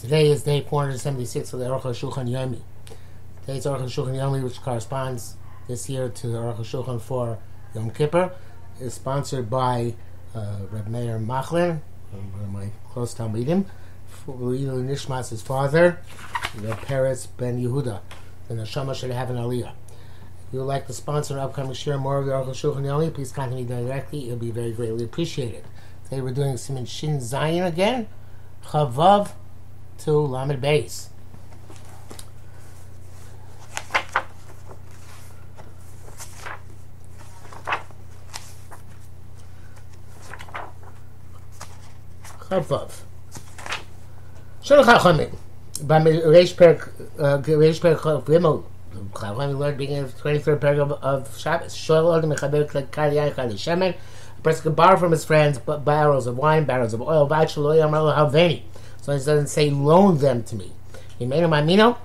Today is day 476 of the Aruch HaShulchan Yomi. Today's Aruch HaShulchan Yomi, which corresponds this year to the Aruch HaShulchan for Yom Kippur, is sponsored by Reb Meir Machlin, one of my close Talmidim, Le'ilu Nishmas, his father, Reb Peretz Ben Yehuda. The Neshama should have an Aliyah. If you would like to sponsor an upcoming share more of the Aruch HaShulchan Yomi, please contact me directly. It will be very greatly appreciated. Today we're doing Siman Shin Zayin again, Chavav to Lamed Beis. Chavav. Shulach Hachamim. By Reish Perek Gimel, Chachamim learned beginning of the 23rd paragraph of Shabbos. Shol Odom Mechaber Kal Yain Kal Shemen. A person can borrow from his friends barrels of wine, barrels of oil. V'achlo Yamar Lo Haveni. So he doesn't say, loan them to me. If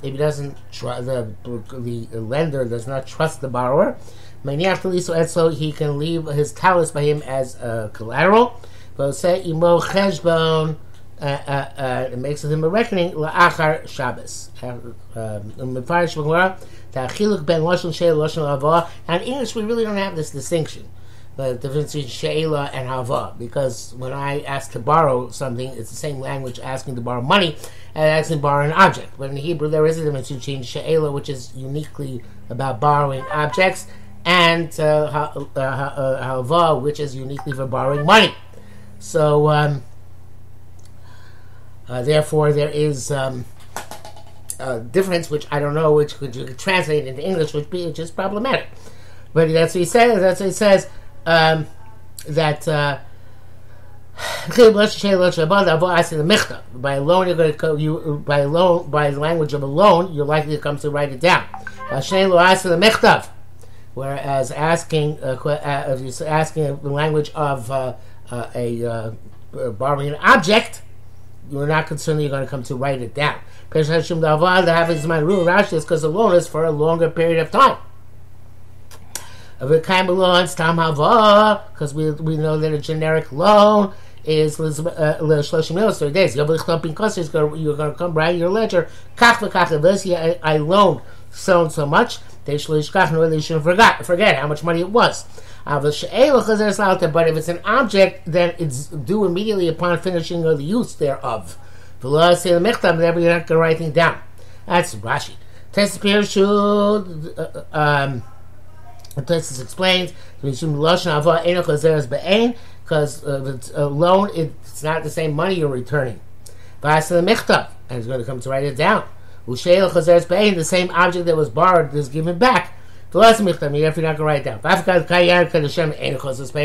he doesn't trust, the lender does not trust the borrower, so he can leave his talus by him as collateral. But say, imo cheshbon, it makes with him a reckoning, la'achar Shabbos. Now in English, we really don't have this distinction, the difference between she'ela and hava, because when I ask to borrow something, it's the same language asking to borrow money and asking to borrow an object. But in Hebrew, there is a difference between she'ela, which is uniquely about borrowing objects, and hava, which is uniquely for borrowing money. So, therefore, there is a difference, which I don't know, which could you translate into English, which is problematic. But that's what he says. That's what he says. By the language of a loan, you're likely to come to write it down. Whereas asking the language of borrowing an object, you're not concerned that you're going to come to write it down. Because the loan is for a longer period of time. Because we know that a generic loan is 30 days. You're going to come write your ledger. I loaned so much. They shouldn't forget how much money it was. But if it's an object, then it's due immediately upon finishing or the use thereof. Therefore, you're not going to write anything down. That's Rashi. The Taz explains because a loan, it's not the same money you're returning. And it's going to come to write it down. The same object that was borrowed is given back. So that's michtam. Even if you're not going to write it down.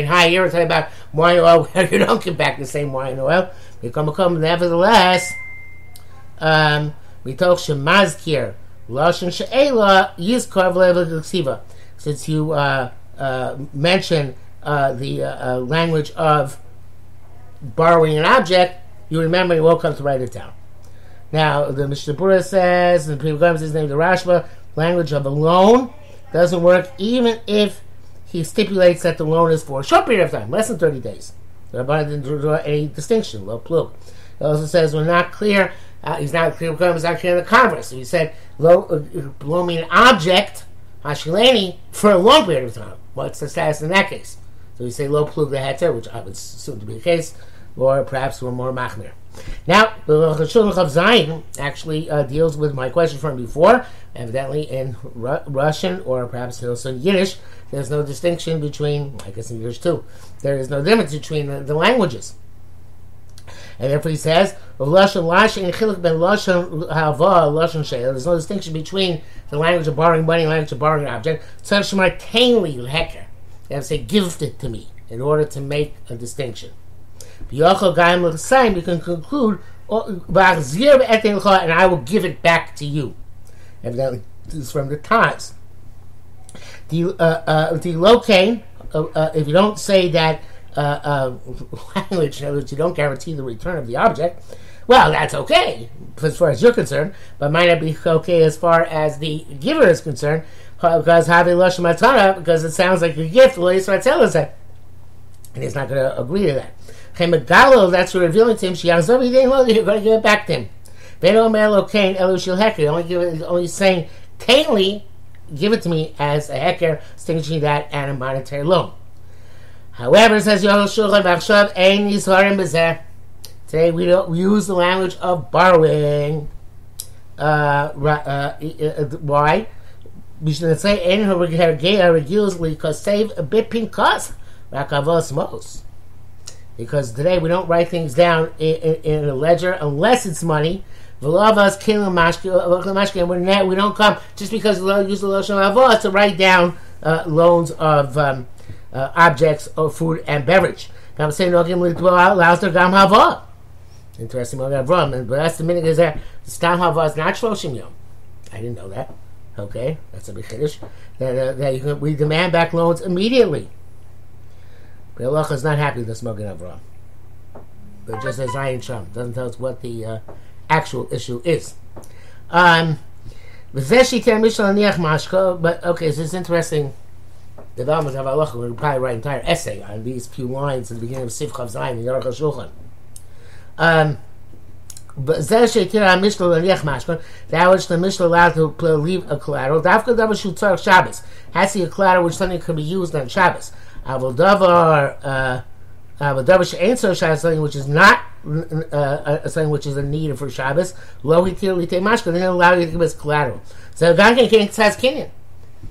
Hi, you're talking about wine and oil. You don't get back the same wine and oil. Nevertheless, we talk shemazkir lashon she'ela yizkor v'level. Since you mention the language of borrowing an object, you remember you won't come to write it down. Now, the Mishnah Berurah says, and the people government is named the Rashba, language of a loan doesn't work even if he stipulates that the loan is for a short period of time, less than 30 days. The Rambam didn't draw any distinction, lo plug. It also says we're not clear, he's not clear, he's not clear in the converse. So he said, loan mean an object, Hashilani, for a long period of time. What's the status in that case? So we say lo plug the heter, which I would assume to be the case, or perhaps we're more machmir. Now, the Shulchan of Zion actually deals with my question from before. Evidently, in Russian, or perhaps also in Yiddish, there's no distinction between, I guess in Yiddish too, there is no difference between the languages. And therefore he says, there's no distinction between the language of borrowing money and the language of borrowing an object. You have to say, give it to me, in order to make a distinction. You can conclude, and I will give it back to you. Evidently, this is from the Taz. If you don't say that language, in other words, you don't guarantee the return of the object, well, that's okay as far as you're concerned, but might not be okay as far as the giver is concerned, because it sounds like a gift, and he's not going to agree to that. That's revealing to him, you're going to give it back to him. Only saying, Tainly, give it to me as a hecker, distinguishing that and a monetary loan. However, says Yoshua Bakshav, Ein Yisharim B'zeh. Today we don't use the language of borrowing. Why? We should say Ein Haragei because save a bit pinkas Rakavos Mos. Because today we don't write things down in a ledger unless it's money. And we don't come just because we use the Lashon Avos to write down loans of objects of food and beverage. Interesting, but that's the minute is there. Stam Hava is not Shloshim Yom. I didn't know that. Okay, that's a big Kiddush. That we demand back loans immediately. But Allah is not happy with the smoking of Ram. But just as Zion Sham doesn't tell us what the actual issue is. But okay, so it's interesting. The development of halacha, we'll probably write an entire essay on these few lines at the beginning of Sif Chav Zayin in Aruch HaShulchan. That which the Mishnah allowed to leave a collateral, has to be a collateral which something can be used on Shabbos. Something which is not something which is a need for Shabbos. They didn't allow you to give us collateral. So Gankin can't says Kenyan.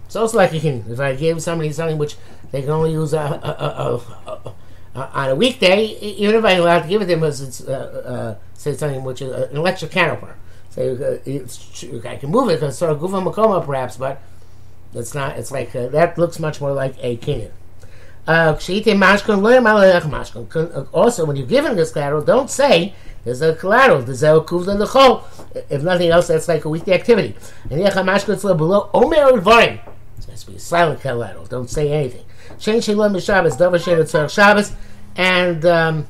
It's also like a kinyan. If I gave somebody something which they can only use on a weekday, even if I'm allowed to give it to them, because it's say something which is an electric candle. So I can move it because it's sort of gufa makoma perhaps, but it's not. It's like that looks much more like a kinyan. Also, when you're given this collateral, don't say there's a collateral. If nothing else, that's like a weekday activity. And it has to be a silent collateral. Don't say anything. And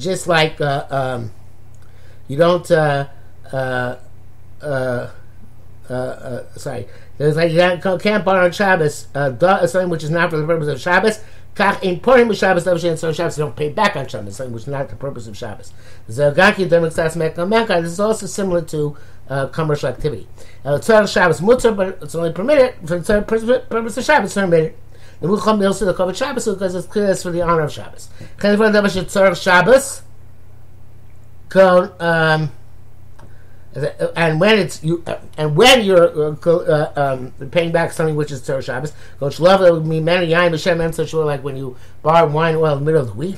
just like you don't, sorry. There's like you can't borrow on Shabbos something which is not for the purpose of Shabbos. You don't pay back on Shabbos something which is not the purpose of Shabbos. This is also similar to commercial activity. Shabbos mutzah, but it's only permitted for the purpose of Shabbos. Permitted. The mutzah also the cover Shabbos because it's clear it's for the honor of Shabbos. And when it's you, and when you're paying back something which is Tzor Shabbos, like when you borrow wine oil in the middle of the week,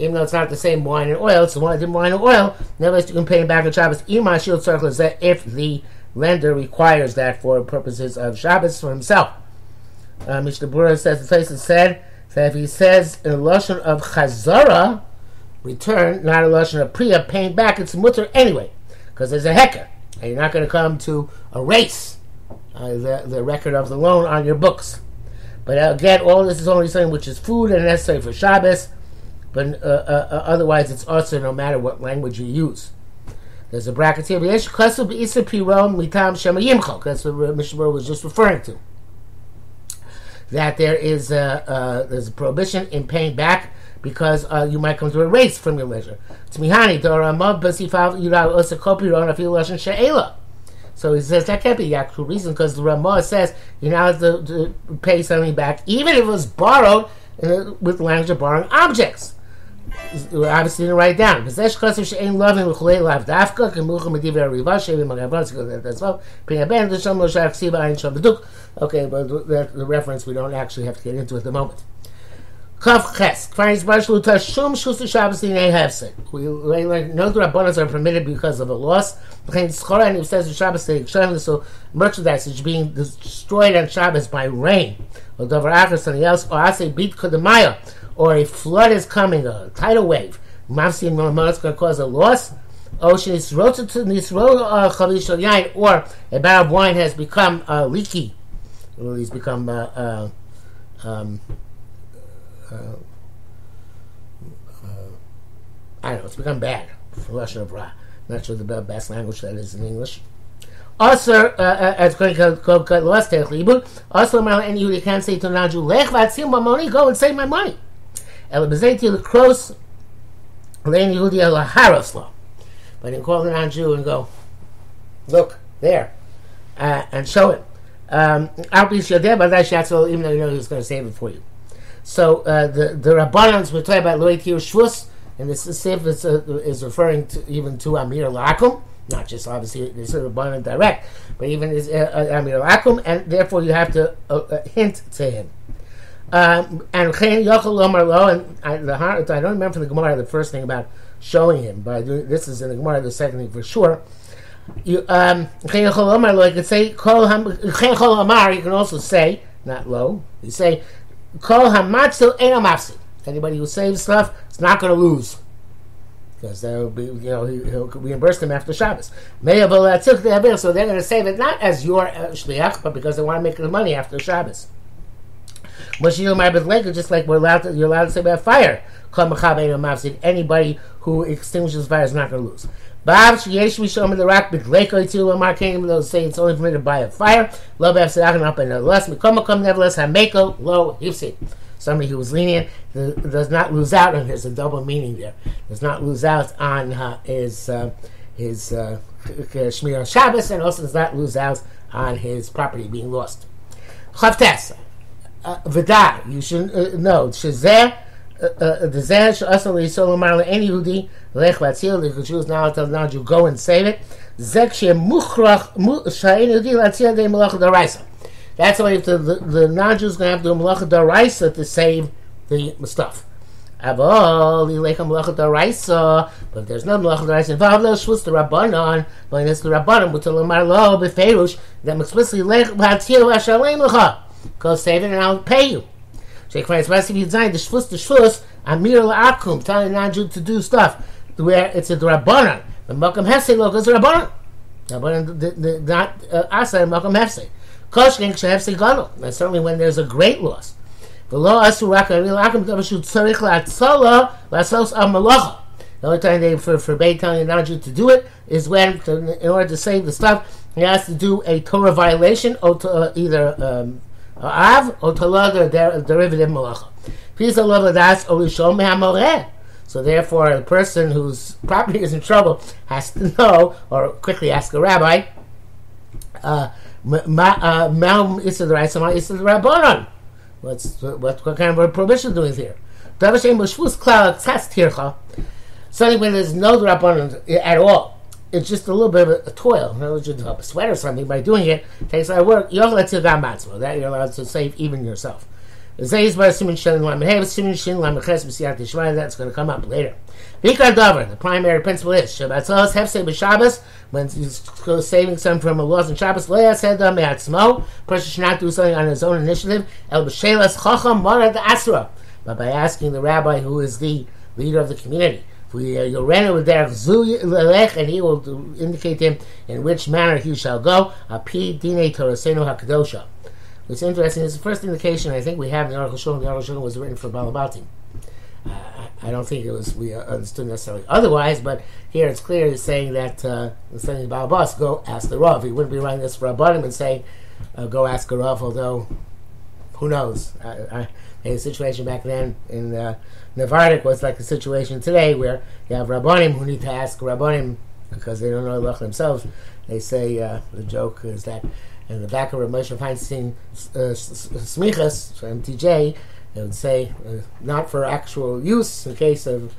even though it's not the same wine and oil, it's the wine and oil. Nevertheless, you can pay back on Shabbos. If the lender requires that for purposes of Shabbos for himself. Mishnah Berurah says the place is said that if he says in a lashon of chazara. Return, not a lashon of priya, paying back, it's mutter anyway, because there's a hecker, and you're not going to come to erase the record of the loan on your books. But again, all this is only something which is food and necessary for Shabbos, but otherwise it's also no matter what language you use. There's a bracket here, that's what Mishnah Berurah was just referring to, that there is there's a prohibition in paying back because you might come to erase from your leisure. So he says that can't be the actual reason because the Rambam says you're not allowed to pay something back, even if it was borrowed with the language of borrowing objects. We obviously didn't write down. Okay, but the reference we don't actually have to get into at the moment. We learn no rabbanos are permitted because of a loss. So merchandise is being destroyed on Shabbos by rain, or something else, or a flood is coming, a tidal wave. It's going to cause a loss. Or a barrel of wine has become leaky. Or it's become I don't know, it's become bad for Lashon of Ra. Not sure the best language that is in English. Also, it's going to go lost technically, but also, and you can say to non-Jew, Lech vatzim b'moni, go and save my money. El b'zeit, the cross, But you can call a non-Jew and go, look, there, and show it. Even though you know he was going to save it for you. So the Rabbanans were talking about Lo'i Tir Shvus, and this Sif is referring to even to Amir Lakum, not just obviously this is Rabbanan direct, but even is Amir Lakum, and therefore you have to hint to him. And Chen Yochel Omar Lo, and I don't remember the Gemara the first thing about showing him, but this is in the Gemara the second thing for sure. You Chen Yochel Omar Lo, you could say Kol Ham Chen Chol Amar. You can also say not Lo. You say Kol Hamatzel Ein Amafsid. Anybody who saves stuff is not going to lose, because they'll be, you know, he'll reimburse them after Shabbos. So they're going to save it not as your shliach, but because they want to make the money after Shabbos. Just like we're allowed to, you're allowed to say about fire, anybody who extinguishes fire is not going to lose. Those say it's only permitted by a fire. Somebody who was lenient does not lose out, and there's a double meaning there. Does not lose out on his Shmir on Shabbos, and also does not lose out on his property being lost. Chavtes. Vida, you should know. Shazeh, the Zeh, Shasali, Solomar, any Hudi, Lech Latil, the Jews now tell now you go and save it. Zek She Mukhrach, Shain Hudi, Latil, De Malach Daraisa. That's why the non-Jews going to have to do Malach Daraisa to save the stuff. Avol, Ilecham Malach Daraisa. But if there's no Malach Daraisa involved, Shvus the Rabbanon, but it's the Rabbanon, with the Lamar Lo, Beferush, them explicitly Lech Latil, Ashalem Lecha. Go save it and I'll pay you. Shake Christ, why see you design the shvus, Amir La'akum, telling a non-Jew to do stuff where it's a Rabbanan. The Malkam Hefse local is a Rabbanan. Rabbanan, not Asa, Malkam Hefse. Koshkin, Shehefse Gadol. And certainly when there's a great loss. The law Asuraka, Amir La'akum, Tabashu Tzarich La'atzola, La'asos Amalacha. The only time they forbade telling a non-Jew to do it is when, in order to save the stuff, he has to do a Torah violation, or to, either. Av or Talad or derivative malacha. Please Allah das or Rishon mehamoreh. So therefore, a person whose property is in trouble has to know or quickly ask a rabbi. Ma'am isa d'raisa, ma'am isa d'rabanan. What kind of a prohibition doing here? Davashem b'shvus klal tzas tircha. Something where there's no d'rabanan at all. It's just a little bit of a toil. You should develop a sweater or something by doing it. It takes a lot of work. You're allowed to that you're allowed to save even yourself. That's going to come up later. The primary principle is when you're saving something from a loss in Shabbos, a person should not do something on his own initiative, but by asking the rabbi who is the leader of the community. And he will indicate him in which manner he shall go. What's interesting is the first indication I think we have in the Aruch HaShulchan. The Aruch HaShulchan was written for Balabatim. I don't think it was we understood necessarily otherwise, but here it's clear he's saying that saying Balabas, go ask the Rav. He wouldn't be writing this for a bottom and saying go ask a Rav, although who knows. The situation back then in Nevardok was like the situation today, where you have Rabbanim who need to ask Rabbanim because they don't know the Lach themselves. They say the joke is that in the back of Reb Moshe Feinstein Smichas for MTJ, they would say not for actual use in case of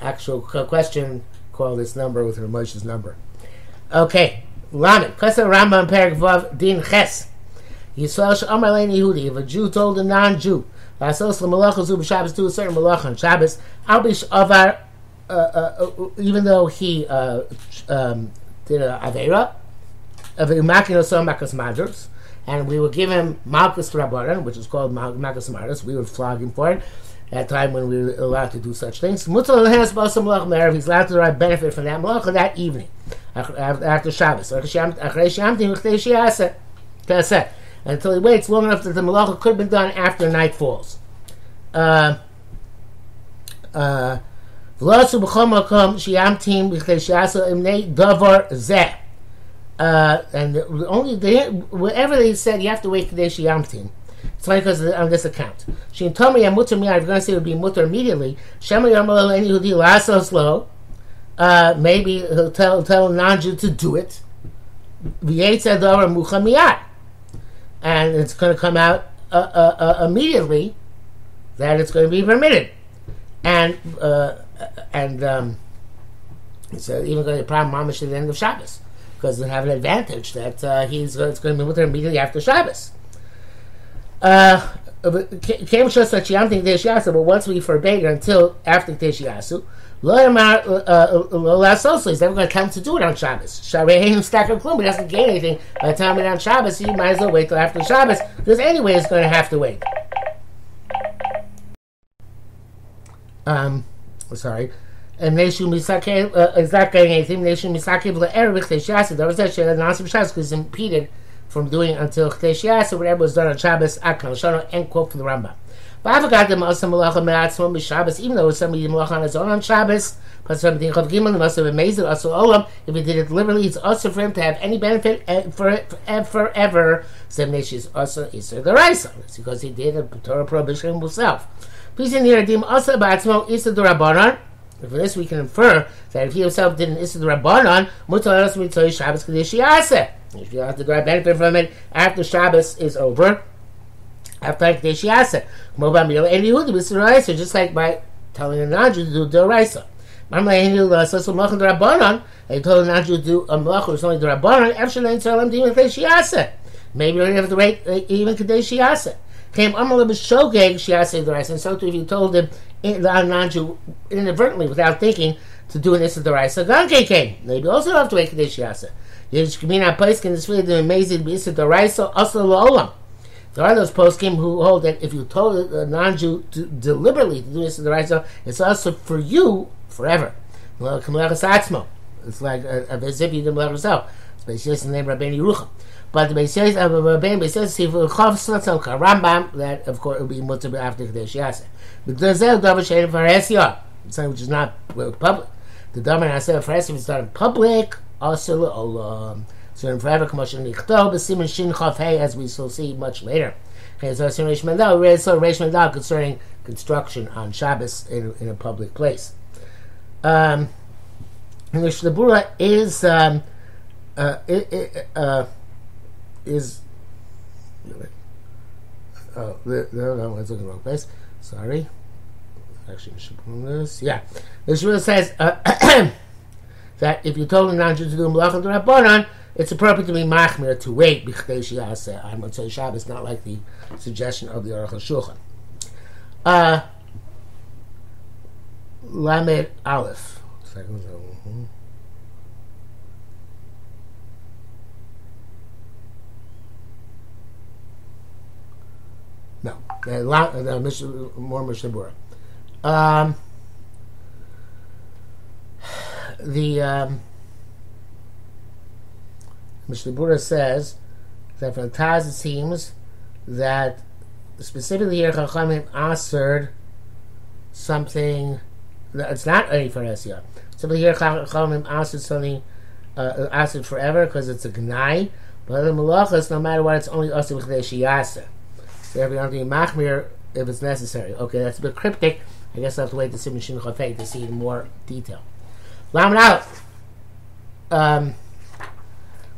actual question. Call this number with Reb Moshe's number. Okay, Lamed Kasa Rambam Perek Vav Din Ches Yisrael She'amar Lein Yehudi. If a Jew told a non-Jew. Asos l'malachos ub Shabbos do a certain malach on Shabbos. Albish avar, even though he did an avera, of umakinosam makas madrus, and we would give him malchus rabbanan, which is called makas madrus. We would flog him for it at a time when we were allowed to do such things. Mutzal lehenas basam malach me'erav. He's allowed to derive benefit from that malach that evening after Shabbos. Until he waits long enough that the malacha could have been done after night falls. And only wherever they said you have to wait Kadesh Yamtim, It's like on this account. She told me I'm mutter me. I was going to say it would be mutter immediately. Maybe he'll tell a non-Jew to do it. And it's going to come out immediately that it's going to be permitted. And it's even going to be a problem almost at the end of Shabbos, because they have an advantage that it's going to be mutter immediately after Shabbos. But once we forbade it until after Teshiyasu, he's never going to come to do it on Shabbos. He doesn't gain anything by the time it's on Shabbos. He might as well wait till after Shabbos, because anyway he's going to have to wait. And Neshu Misake is not getting anything. Neshu Misake will Erich Teshiyasu. There was actually a non-Shem Shabbos because it's impeded from doing until Ch'teshias, or whatever was done on Shabbos, Akam Shana, end quote from the Rambam. But I forgot the Masa Malacha Me'atzmon B'Shabbos, even though somebody did Malacha on his own on Shabbos, plus something Chov Gimel, the Masa B'Mezid, also Olam, if he did it deliberately, it's also for him to have any benefit forever. Zemnesh is also Isser D'Oraisa. It's because he did a Torah prohibition himself. Please in the Yeradim, also Ba'atzmon Isser D'Rabanan. For this, we can infer that if he himself did an Isser D'Rabanan, Mutar Aras Mitzoy Shabbos Ch'teshias. If you have to derive benefit from it after Shabbos is over, after Teshiasa, just like by telling a non-Jew to do Doraisa. They told a non-Jew to do a Malach or something Dorabanan, Efshalan Salam Demon Teshiasa. Maybe you don't have to wait even Kadeshiasa. Came Amalab Shogeg Shiasa Doraisa, and so too if you told him, a non-Jew inadvertently, without thinking, to do an Issa Doraisa, Ganke came. Maybe also have to wait Kadeshiasa. There are those poskim who hold that if you told a non-Jew to deliberately to do this to the right, so it's also for you forever. It's like as if you did it yourself. It's just the name Rabbeinu Yerucham. But the Beis Rabbeinu Rambam, that of course will be mutter after Kadesh Yaseh. But there's a double shade of Farasiyah, something which is not public. The Dharma Hashem Farasiyah is not in public. Also, Olam. So in forever, commotion nichtob, Siman Shin Zayin, as we shall see much later. Okay, so Reish Mandal concerning construction on Shabbos in a public place. Mishnah Berurah is I was looking the wrong place. Sorry, actually Mishnah Berurah. Yeah, Mishnah Berurah says. That if you told a non-Jew to do Malachim D'Rabbanan, it's appropriate to be machmir, to wait b'chdei sheyaseh on Motzei Shabbos, not like the suggestion of the Aruch HaShulchan. Lamed Aleph. More Mishnah Berurah. The Mishnah Berurah says that from Taz it seems that specifically here Chachamim answered something that it's not any farasiyah. Specifically here Chachamim answered something answered forever because it's a gnai. But other malachas, no matter what, it's only also with sheyaseh. So every only machmir if it's necessary. Okay, that's a bit cryptic. I guess I'll have to wait to see Mishin Chafei to see in more detail. Lamed Aleph.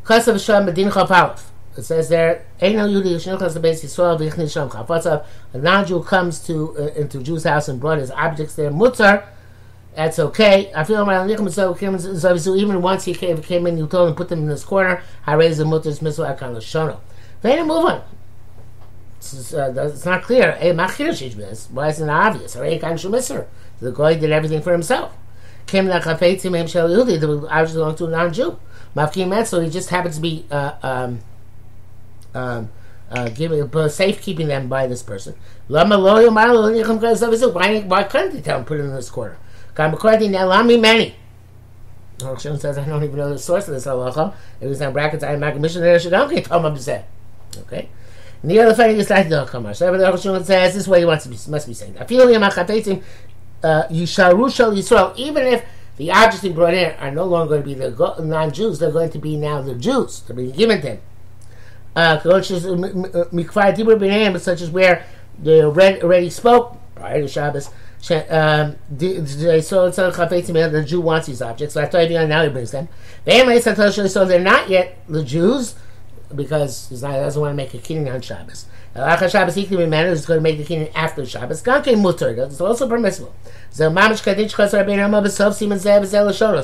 Kasav Shem Medin Chaf Aleph. It says there, Eino Yudi Yishnuchas Lebeis Yisrael V'Yichni Shem Chaf. What's up? A non-Jew comes into a Jew's house and brought his objects there. Mutzar, that's okay. I feel my Anichim Zovizu. Even once he came in, you told him put them in this corner. I raised the Mutzar's Missal Akan Lashono. They didn't move on. It's not clear. Why isn't it obvious? The Goy did everything for himself. Came like a fate to him, shall Yudi, the object belonged to a non-Jew. Mafki Metzl, he just happens to be safekeeping them by this person. Why couldn't he tell him put it in this corner? Hashem says, I don't even know the source of this halacha. It was in brackets, I'm not commissioner, I should not get Tom upset. Okay? And the other thing is like the Hakamar. So the Hashem says, this is what he wants to be, must be saying. I feel him, Yisharu Shal Yisrael, even if the objects he brought in are no longer going to be the non-Jews, they're going to be now the Jews, they're being given to him. such as where they already spoke prior to Shabbos. The Jew wants these objects, so after now he brings them. So they're not yet the Jews, because he doesn't want to make a kinyan on Shabbos. Shabbos, he can be man who's going to make the kinyan after Shabbos. It's also permissible. So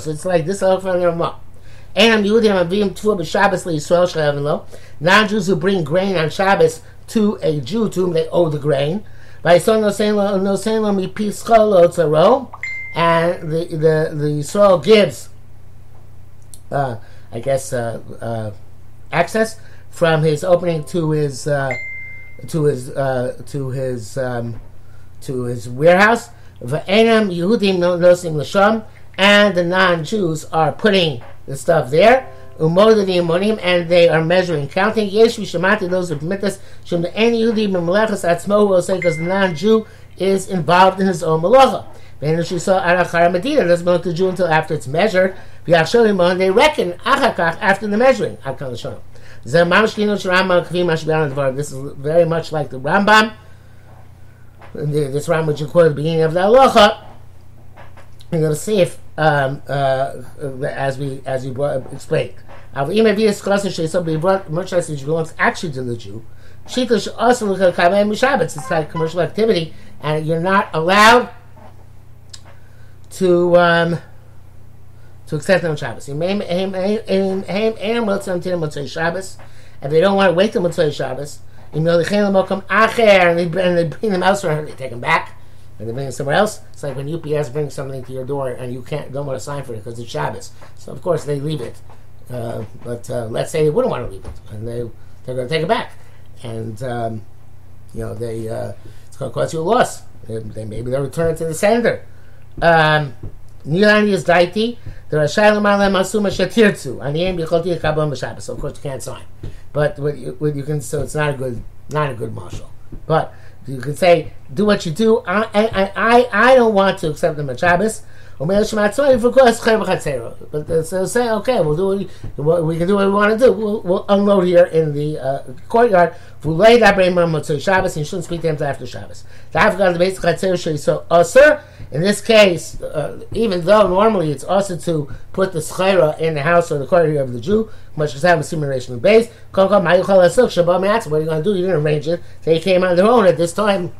it's like this all from the Rambam. Non-Jews who bring grain on Shabbos to a Jew to whom they owe the grain. And the Yisrael gives, access from his opening to his warehouse. And the non-Jews are putting the stuff there, and they are measuring, counting. Yesh v'shamati, those who permit this, shem de'en Yehudi b'melachas atzmo, will say because the non-Jew is involved in his own malacha. It doesn't belong to the Jew until after it's measured. They reckon after the measuring. This is very much like the Rambam. This Rambam which you quote at the beginning of the halacha. We're going to see if, as we explained, somebody brought merchandise which belongs actually to the Jew. It's like commercial activity, and you're not allowed to accept them on Shabbos. If they don't want to wait till Motzei Shabbos, and they bring them elsewhere, they take them back. And they bring it somewhere else. It's like when UPS brings something to your door and you don't want to sign for it because it's Shabbos. So of course they leave it. But let's say they wouldn't want to leave it, and they're going to take it back, and it's going to cause you a loss. Maybe they'll return it to the sender. Nilani is daiti. There are shaylim alem asuma shetirtzu aniem bicholti kabam b'Shabbos. So of course you can't sign, but what you can. So it's not a good marshal, but. You can say, do what you do. I don't want to accept them at Shabbos. But they'll say, okay, we can do what we want to do. We'll unload here in the courtyard. You shouldn't speak to them until after Shabbos. In this case, even though normally it's also to put the schera in the house or the courtyard of the Jew, much as I have a simulation of base, what are you going to do? You didn't arrange it. They came on their own at this time.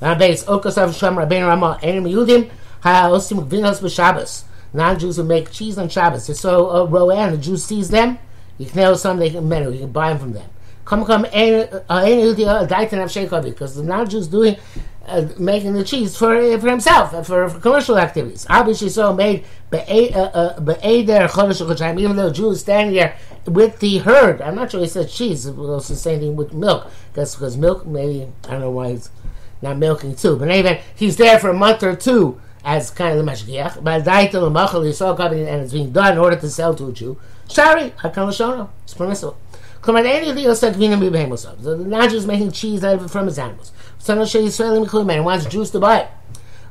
Non-Jews who make cheese on Shabbos. So Rowan, the Jew sees them. You can know some they can menu. You can buy them from them. Because the non-Jews doing making the cheese for himself for commercial activities. Obviously, so made even though Jews standing there with the herd. I'm not sure he said cheese. It was the same thing with milk. That's because milk. Maybe I don't know why he's not milking too. But anyway, he's there for a month or two. As kind of the mashgiach, by daitel machal yisrael covenant, and it's being done in order to sell to a Jew. Shari hakan l'shono, it's permissible. Kuman any of the osak vinam b'behemosav. So the non-Jew is making cheese from his animals. Son of Yisrael mikulim, and wants Jews to buy it.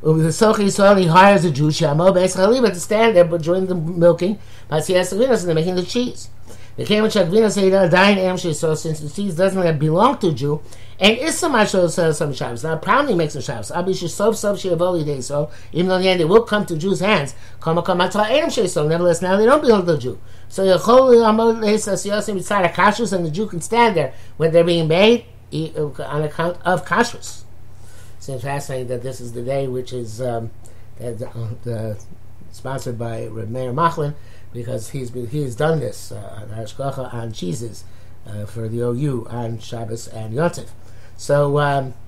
Ubisoch Yisrael, he hires a Jew shamo beis chaliba to stand there, but during the milking, by sias vinas, and they're making the cheese. The came check vinas say that dying am shesor, since the cheese doesn't belong to a Jew. And Isamacho sells some shops. Now, proudly makes some shops. Abishu sob sob sheavoli day so. Even though in the end it will come to Jews' hands. Nevertheless, now they don't belong to the Jew. So Yacholi Amod Leisasiasim beside a kashrus, and the Jew can stand there when they're being made on account of kashrus. Seems fascinating that this is the day which is sponsored by Reb Meir Machlin, because he's done this on cheeses for the OU on Shabbos and Yontif. So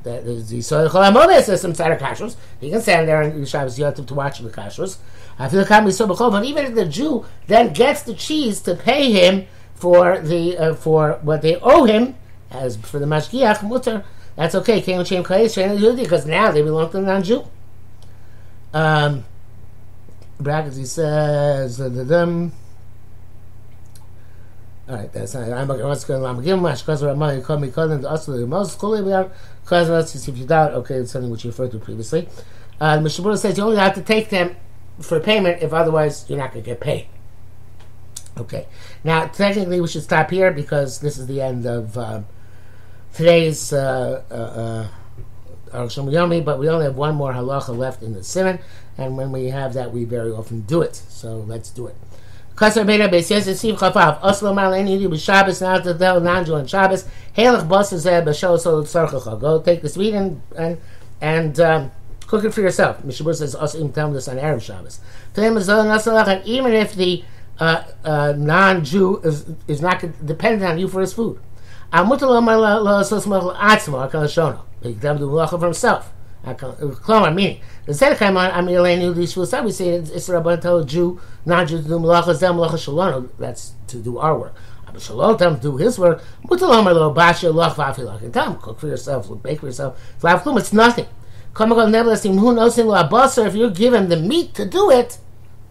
the soil cholamodes says some tzaddik kashrus. He can stand there on Shabbos Yontif to watch the kashrus. I feel kami so b'chol. But even if the Jew then gets the cheese to pay him for the for what they owe him, as for the mashgiach mutter, that's okay. Can't change kaish because now they belong to the non-Jew. Brackets he says. All right, that's not. I'm going to give much because of money. Call me, call the also the most cool we are because of us. If you doubt, okay, it's something which you referred to previously. Mishnah Berurah says you only have to take them for payment if otherwise you're not going to get paid. Okay. Now, technically, we should stop here because this is the end of today's Aruch HaShulchan Yomi, but we only have one more halacha left in the siman, and when we have that, we very often do it. So let's do it. Kasar Beda Beis Yisif Chafav Oslo Mal Eni Yidu B'Shabbos Now To Del Nanju on Shabbos Halach Basa Zeh B'Shol Sol Tzarchacha. Go take this wheat and cook it for yourself. Mishabur says also Im Tam This on Arab Shabbos. Today Mazal Nasalach, and even if the non-Jew is not dependent on you for his food, Amutalo Mal Sosmach Atzma Akalashono. He can do halacha for himself. Klomar, meaning the Zedekaiman Amilenu Lishvusab. We say it's Rabban told Jew, non-Jew to do malacha zem malacha shalonu. That's to do our work. Abishalotam do his work. Mutalomar lo basha lach vafilach. And tell him, cook for yourself, bake for yourself. Flavklum, it's nothing. Komagal neblasim who knows him la basar. If you're given the meat to do it,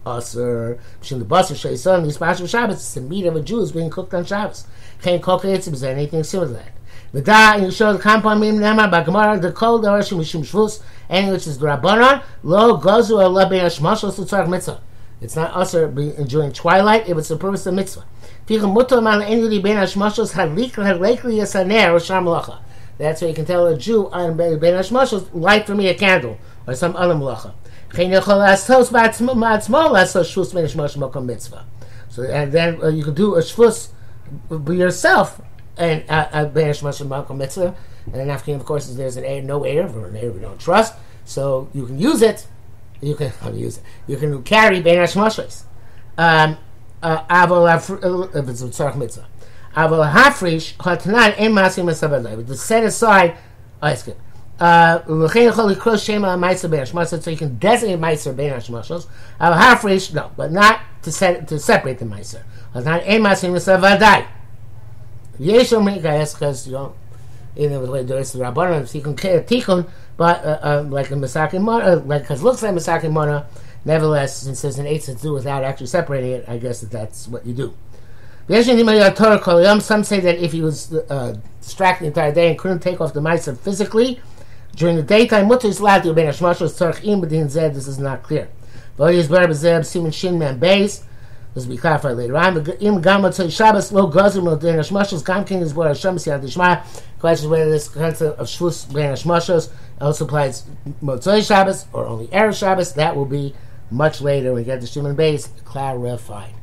asar. B'shem the basar shayson mispashu Shabbos. It's the meat of a Jew is being cooked on Shabbos. Can't cook it. Is there anything similar to that? The da in show the compound mim nema by Gemara the cold orashim mishum shvus and which is the rabbanon lo gozu ala beyash mashal sutzar mitzvah. It's not usher enjoying twilight if it's the purpose of mitzvah. Fikum mutal man enuli beyash mashal halikl halikli yasaner or shamlacha. That's where you can tell a Jew on beyash mashal light for me a candle or some other malacha. Chaynichol astos ba'atzmol asos shvus beyash mashal makom mitzvah. So and then you can do a shvus by yourself. And banish much of Malcolm Mitzvah. And then after him, of course, there's an heir, no heir, or an heir we don't trust. So you can use it. You can use it. You can carry banish mushroom. If it's a tzarch mitzvah. Aval hafrish hatanan en masim esavadai. To set aside, it's good. So you can designate meiser banish mushrooms. Aval hafrish no, but not to separate the meiser. Hatanan en masim esavadai. Yeshua Mikaes, because you don't, in the way there is the Rabbanim, so you can care tikkun, but like a Masakin Mona, because it looks like Masakin Mona, nevertheless, since there's an eight to do without actually separating it, I guess that's what you do. Some say that if he was distracted the entire day and couldn't take off the mitzvah physically, during the daytime, mutter is allowed to be a shmashos tzarch im b'din zed, this is not clear. But he is bar b'zeb, siman shin man beis. This will be clarified later on. Im gamatay Shabbos lo gazim lo banish mashos gamkin is what Hashem siyad dishma. Question whether this concept of shvus banish mashos also applies motzei Shabbos or only erev Shabbos. That will be much later when we get the Shimon base clarified.